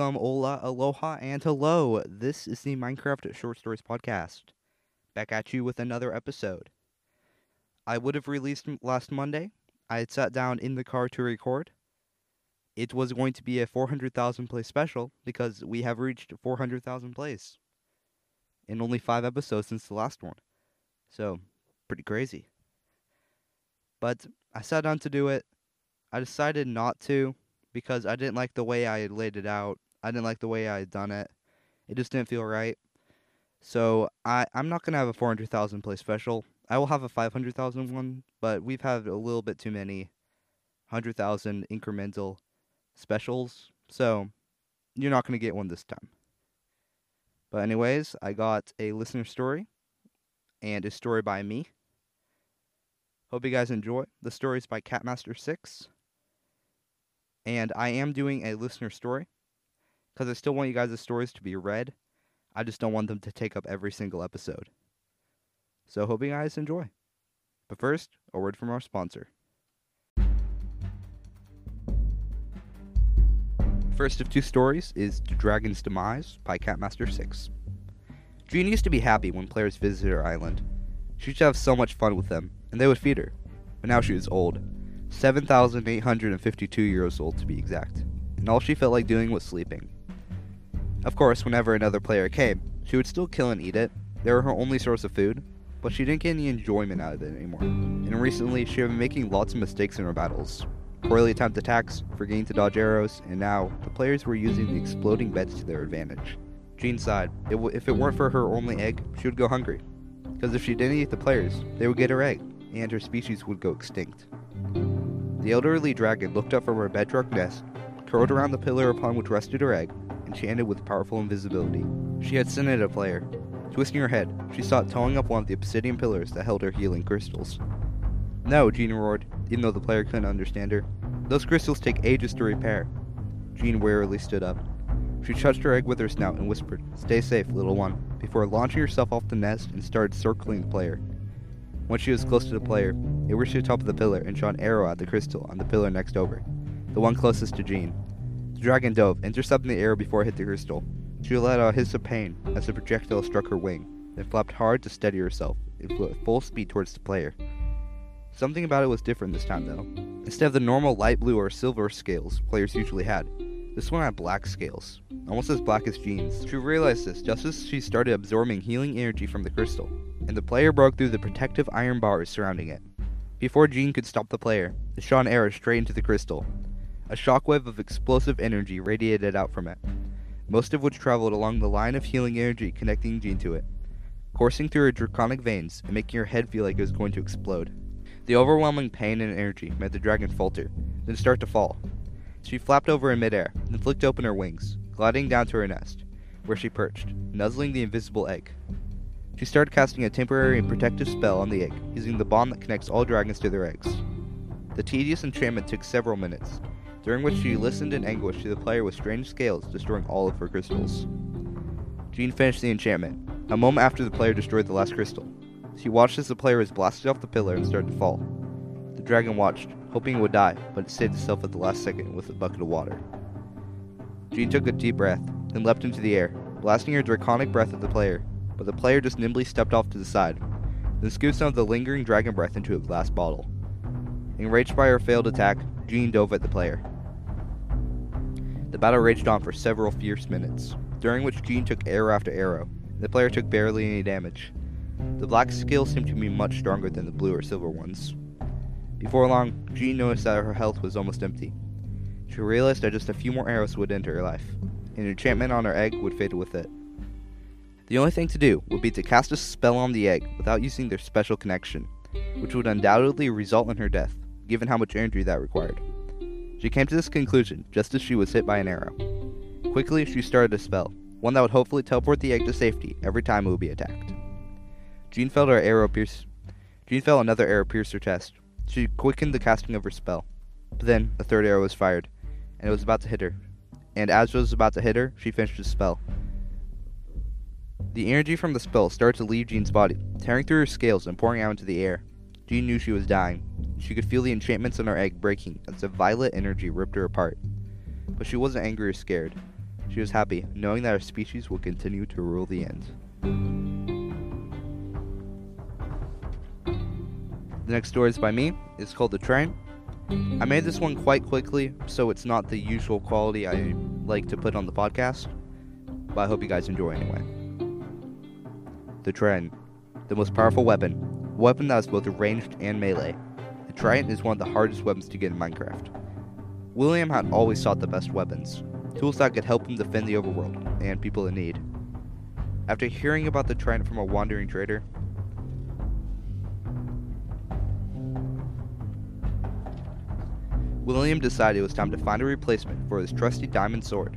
welcome, hola, aloha, and hello. This is the Minecraft Short Stories podcast. Back at you with another episode. I would have released last Monday. I had sat down in the car to record. It was going to be a 400,000 play special because we have reached 400,000 plays in only 5 episodes since the last one. So, pretty crazy. But I sat down to do it. I decided not to because I didn't like the way I had laid it out. I didn't like the way I had done it. It just didn't feel right. So, I'm not going to have a 400,000 play special. I will have a 500,000 one, but we've had a little bit too many 100,000 incremental specials, so you're not going to get one this time. But anyways, I got a listener story and a story by me. Hope you guys enjoy. The story is by Catmaster6, and I am doing a listener story because I still want you guys' stories to be read. I just don't want them to take up every single episode. So hope you guys enjoy. But first, a word from our sponsor. First of 2 stories is The Dragon's Demise by Catmaster6. Jean used to be happy when players visited her island. She used to have so much fun with them, and they would feed her. But now she was old, 7,852 years old to be exact, and all she felt like doing was sleeping. Of course, whenever another player came, she would still kill and eat it. They were her only source of food, but she didn't get any enjoyment out of it anymore, and recently she had been making lots of mistakes in her battles. Poorly timed attacks, forgetting to dodge arrows, and now the players were using the exploding beds to their advantage. Jean sighed. If it weren't for her only egg, she would go hungry, because if she didn't eat the players, they would get her egg, and her species would go extinct. The elderly dragon looked up from her bedrock nest, curled around the pillar upon which rested her egg, and she ended with powerful invisibility. She had sent it a player. Twisting her head, she sought towing up one of the obsidian pillars that held her healing crystals. "No," Jean roared, even though the player couldn't understand her. "Those crystals take ages to repair." Jean wearily stood up. She touched her egg with her snout and whispered, "Stay safe, little one," before launching herself off the nest and started circling the player. When she was close to the player, it reached the top of the pillar and shot an arrow at the crystal on the pillar next over, the one closest to Jean. The dragon dove, intercepting the arrow before it hit the crystal. She let out a hiss of pain as the projectile struck her wing, then flapped hard to steady herself and flew at full speed towards the player. Something about it was different this time, though. Instead of the normal light blue or silver scales players usually had, this one had black scales, almost as black as Jean's. She realized this just as she started absorbing healing energy from the crystal, and the player broke through the protective iron bars surrounding it. Before Jean could stop the player, it shot an arrow straight into the crystal. A shockwave of explosive energy radiated out from it, most of which traveled along the line of healing energy connecting Jean to it, coursing through her draconic veins and making her head feel like it was going to explode. The overwhelming pain and energy made the dragon falter, then start to fall. She flapped over in midair, then flicked open her wings, gliding down to her nest, where she perched, nuzzling the invisible egg. She started casting a temporary and protective spell on the egg, using the bond that connects all dragons to their eggs. The tedious enchantment took several minutes, during which she listened in anguish to the player with strange scales destroying all of her crystals. Jean finished the enchantment, a moment after the player destroyed the last crystal. She watched as the player was blasted off the pillar and started to fall. The dragon watched, hoping it would die, but it saved itself at the last second with a bucket of water. Jean took a deep breath, then leapt into the air, blasting her draconic breath at the player, but the player just nimbly stepped off to the side, then scooped some of the lingering dragon breath into a glass bottle. Enraged by her failed attack, Jean dove at the player. The battle raged on for several fierce minutes, during which Jean took arrow after arrow, and the player took barely any damage. The black scales seemed to be much stronger than the blue or silver ones. Before long, Jean noticed that her health was almost empty. She realized that just a few more arrows would end her life, and an enchantment on her egg would fade with it. The only thing to do would be to cast a spell on the egg without using their special connection, which would undoubtedly result in her death, given how much energy that required. She came to this conclusion just as she was hit by an arrow. Quickly, she started a spell, one that would hopefully teleport the egg to safety every time it would be attacked. Jean felt another arrow pierce her chest. She quickened the casting of her spell, but then the third arrow was fired, and it was about to hit her. And as it was about to hit her, she finished the spell. The energy from the spell started to leave Jean's body, tearing through her scales and pouring out into the air. Jean knew she was dying. She could feel the enchantments on her egg breaking as the violet energy ripped her apart. But she wasn't angry or scared. She was happy, knowing that her species will continue to rule the end. The next story is by me. It's called The Trident. I made this one quite quickly, so it's not the usual quality I like to put on the podcast, but I hope you guys enjoy anyway. The Trident, the most powerful weapon, a weapon that is both ranged and melee. The Trident is one of the hardest weapons to get in Minecraft. William had always sought the best weapons, tools that could help him defend the overworld and people in need. After hearing about the Trident from a wandering trader, William decided it was time to find a replacement for his trusty diamond sword.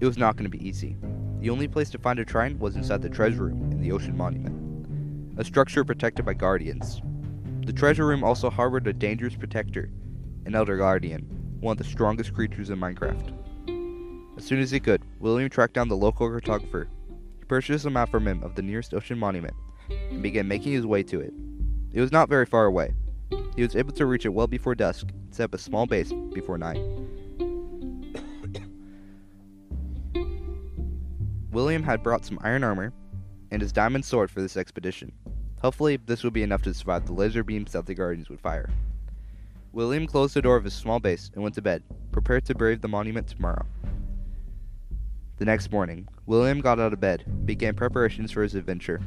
It was not going to be easy. The only place to find a trident was inside the treasure room in the Ocean Monument, a structure protected by guardians. The treasure room also harbored a dangerous protector, an elder guardian, one of the strongest creatures in Minecraft. As soon as he could, William tracked down the local cartographer. He purchased a map from him of the nearest Ocean Monument and began making his way to it. It was not very far away. He was able to reach it well before dusk and set up a small base before night. William had brought some iron armor and his diamond sword for this expedition. Hopefully, this would be enough to survive the laser beams that the guardians would fire. William closed the door of his small base and went to bed, prepared to brave the monument tomorrow. The next morning, William got out of bed and began preparations for his adventure.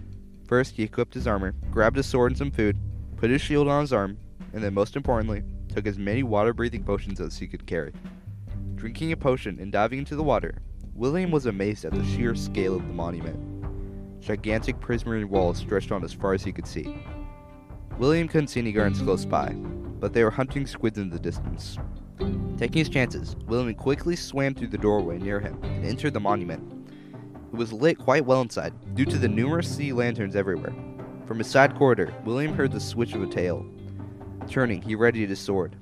First, he equipped his armor, grabbed his sword and some food, put his shield on his arm, and then most importantly, took as many water-breathing potions as he could carry. Drinking a potion and diving into the water, William was amazed at the sheer scale of the monument. Gigantic prismarine walls stretched on as far as he could see. William couldn't see any guardians close by, but they were hunting squids in the distance. Taking his chances, William quickly swam through the doorway near him and entered the monument. It was lit quite well inside, due to the numerous sea lanterns everywhere. From his side corridor, William heard the swish of a tail. Turning, he readied his sword.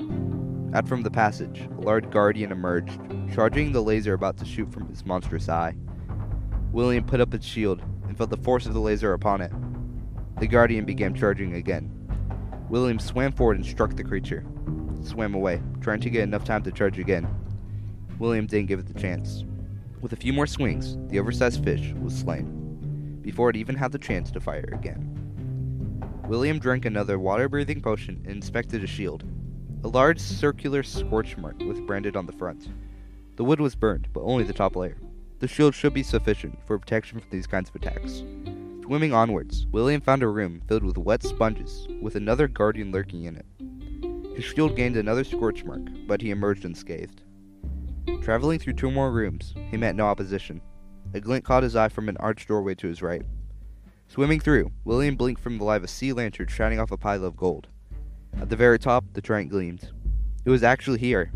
Out from the passage, a large guardian emerged, charging the laser about to shoot from his monstrous eye. William put up his shield and felt the force of the laser upon it. The guardian began charging again. William swam forward and struck the creature. It swam away, trying to get enough time to charge again. William didn't give it the chance. With a few more swings, the oversized fish was slain, before it even had the chance to fire again. William drank another water-breathing potion and inspected his shield. A large circular scorch mark was branded on the front. The wood was burned, but only the top layer. The shield should be sufficient for protection from these kinds of attacks. Swimming onwards, William found a room filled with wet sponges, with another guardian lurking in it. His shield gained another scorch mark, but he emerged unscathed. Traveling through two more rooms, he met no opposition. A glint caught his eye from an arched doorway to his right. Swimming through, William blinked from the light of a sea lantern shining off a pile of gold. At the very top, the trident gleamed. It was actually here.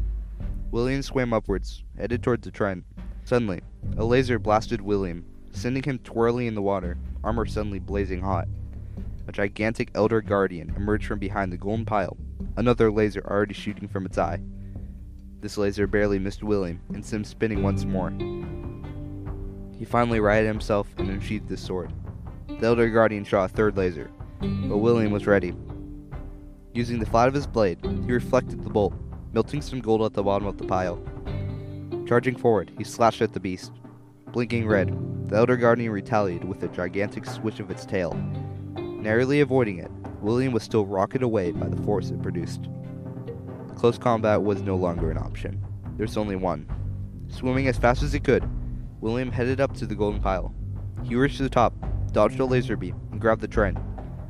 William swam upwards, headed towards the trident. Suddenly, a laser blasted William, sending him twirling in the water, armor suddenly blazing hot. A gigantic elder guardian emerged from behind the golden pile, another laser already shooting from its eye. This laser barely missed William and sent him spinning once more. He finally righted himself and unsheathed his sword. The elder guardian shot a third laser, but William was ready. Using the flat of his blade, he reflected the bolt, melting some gold at the bottom of the pile. Charging forward, he slashed at the beast. Blinking red, the elder guardian retaliated with a gigantic swish of its tail. Narrowly avoiding it, William was still rocketed away by the force it produced. Close combat was no longer an option. There's only one. Swimming as fast as he could, William headed up to the golden pile. He reached to the top, dodged a laser beam, and grabbed the trident.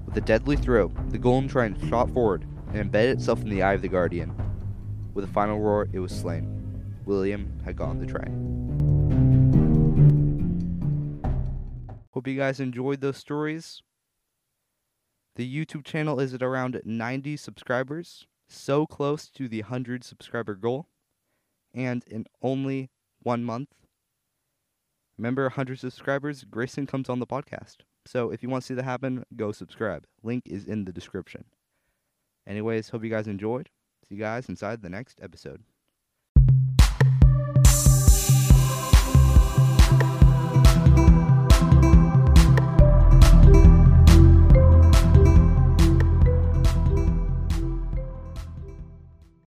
With a deadly throw, the golden trident shot forward and embedded itself in the eye of the guardian. With a final roar, it was slain. William had gotten the trident. Hope you guys enjoyed those stories. The YouTube channel is at around 90 subscribers, so close to the 100 subscriber goal, and in only 1 month. Remember, 100 subscribers, Grayson comes on the podcast. So if you want to see that happen, go subscribe. Link is in the description. Anyways, hope you guys enjoyed. See you guys inside the next episode.